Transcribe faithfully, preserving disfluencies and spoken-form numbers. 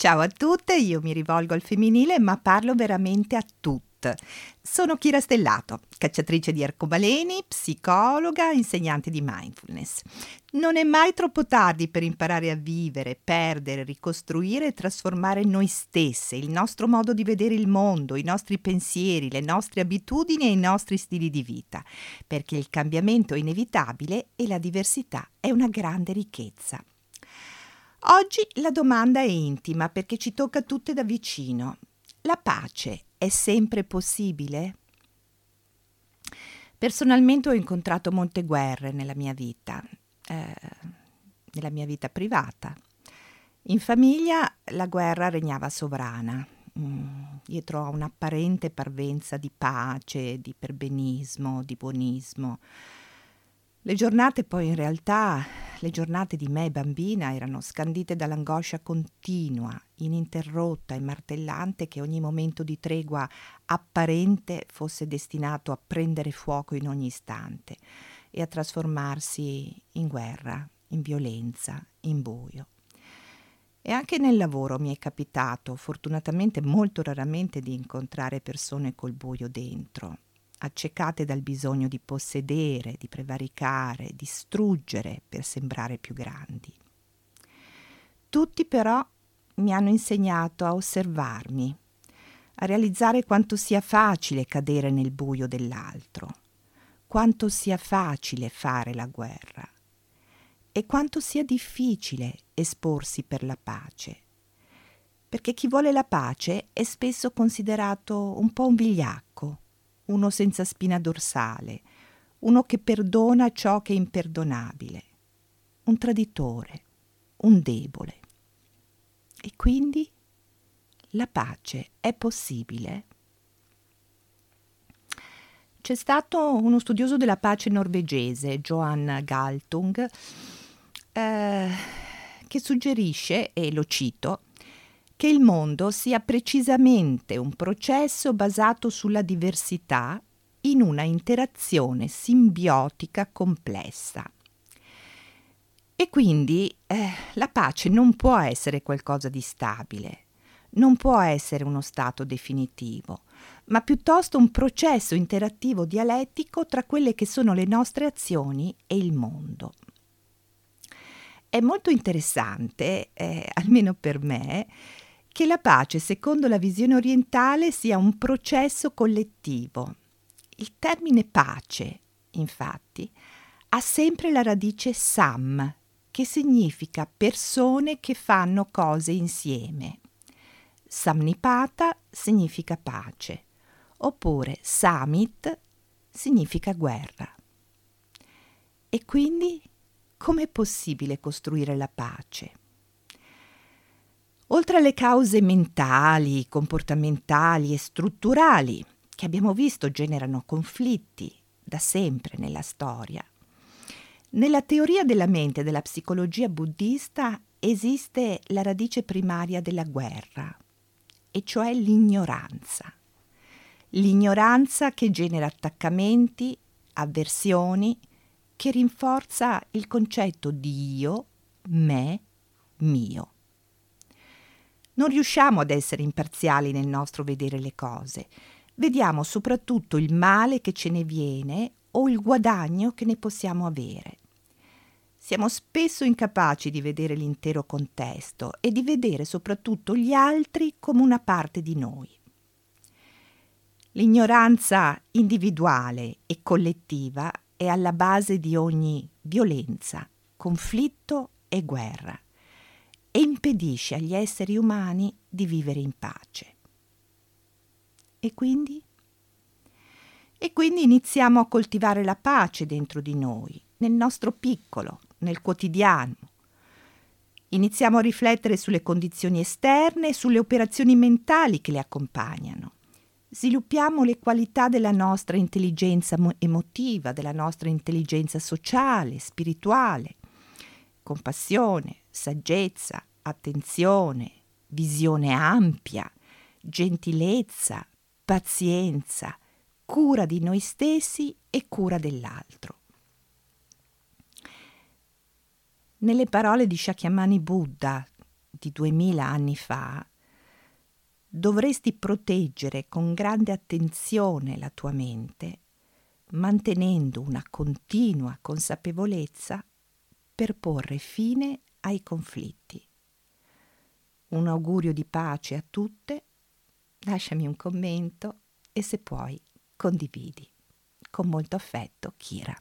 Ciao a tutte, io mi rivolgo al femminile ma parlo veramente a tutte. Sono Kira Stellato, cacciatrice di arcobaleni, psicologa, insegnante di mindfulness. Non è mai troppo tardi per imparare a vivere, perdere, ricostruire e trasformare noi stesse, il nostro modo di vedere il mondo, i nostri pensieri, le nostre abitudini e i nostri stili di vita, perché il cambiamento è inevitabile e la diversità è una grande ricchezza. Oggi la domanda è intima perché ci tocca tutte da vicino. La pace è sempre possibile? Personalmente ho incontrato molte guerre nella mia vita, eh, nella mia vita privata. In famiglia la guerra regnava sovrana, mm, dietro a un'apparente parvenza di pace, di perbenismo, di buonismo. Le giornate poi in realtà, le giornate di me bambina erano scandite dall'angoscia continua, ininterrotta e martellante che ogni momento di tregua apparente fosse destinato a prendere fuoco in ogni istante e a trasformarsi in guerra, in violenza, in buio. E anche nel lavoro mi è capitato, fortunatamente molto raramente, di incontrare persone col buio dentro, accecate dal bisogno di possedere, di prevaricare, distruggere per sembrare più grandi. Tutti però mi hanno insegnato a osservarmi, a realizzare quanto sia facile cadere nel buio dell'altro, quanto sia facile fare la guerra e quanto sia difficile esporsi per la pace, perché chi vuole la pace è spesso considerato un po' un vigliacco, uno senza spina dorsale, uno che perdona ciò che è imperdonabile, un traditore, un debole. E quindi la pace è possibile? C'è stato uno studioso della pace norvegese, Johan Galtung, eh, che suggerisce, e lo cito, che il mondo sia precisamente un processo basato sulla diversità in una interazione simbiotica complessa. E quindi eh, la pace non può essere qualcosa di stabile, non può essere uno stato definitivo, ma piuttosto un processo interattivo dialettico tra quelle che sono le nostre azioni e il mondo. È molto interessante, eh, almeno per me, che la pace, secondo la visione orientale, sia un processo collettivo. Il termine pace, infatti, ha sempre la radice sam, che significa persone che fanno cose insieme. Samnipata significa pace, oppure samit significa guerra. E quindi come è possibile costruire la pace? Oltre alle cause mentali, comportamentali e strutturali che abbiamo visto generano conflitti da sempre nella storia, nella teoria della mente e della psicologia buddista esiste la radice primaria della guerra, e cioè l'ignoranza. L'ignoranza che genera attaccamenti, avversioni, che rinforza il concetto di io, me, mio. Non riusciamo ad essere imparziali nel nostro vedere le cose. Vediamo soprattutto il male che ce ne viene o il guadagno che ne possiamo avere. Siamo spesso incapaci di vedere l'intero contesto e di vedere soprattutto gli altri come una parte di noi. L'ignoranza individuale e collettiva è alla base di ogni violenza, conflitto e guerra, e impedisce agli esseri umani di vivere in pace. E quindi? E quindi iniziamo a coltivare la pace dentro di noi, nel nostro piccolo, nel quotidiano. Iniziamo a riflettere sulle condizioni esterne e sulle operazioni mentali che le accompagnano. Sviluppiamo le qualità della nostra intelligenza emotiva, della nostra intelligenza sociale, spirituale, compassione, saggezza, attenzione, visione ampia, gentilezza, pazienza, cura di noi stessi e cura dell'altro. Nelle parole di Shakyamuni Buddha, di duemila anni fa, dovresti proteggere con grande attenzione la tua mente, mantenendo una continua consapevolezza per porre fine ai conflitti. Un augurio di pace a tutte, lasciami un commento e se puoi condividi. Con molto affetto, Kira.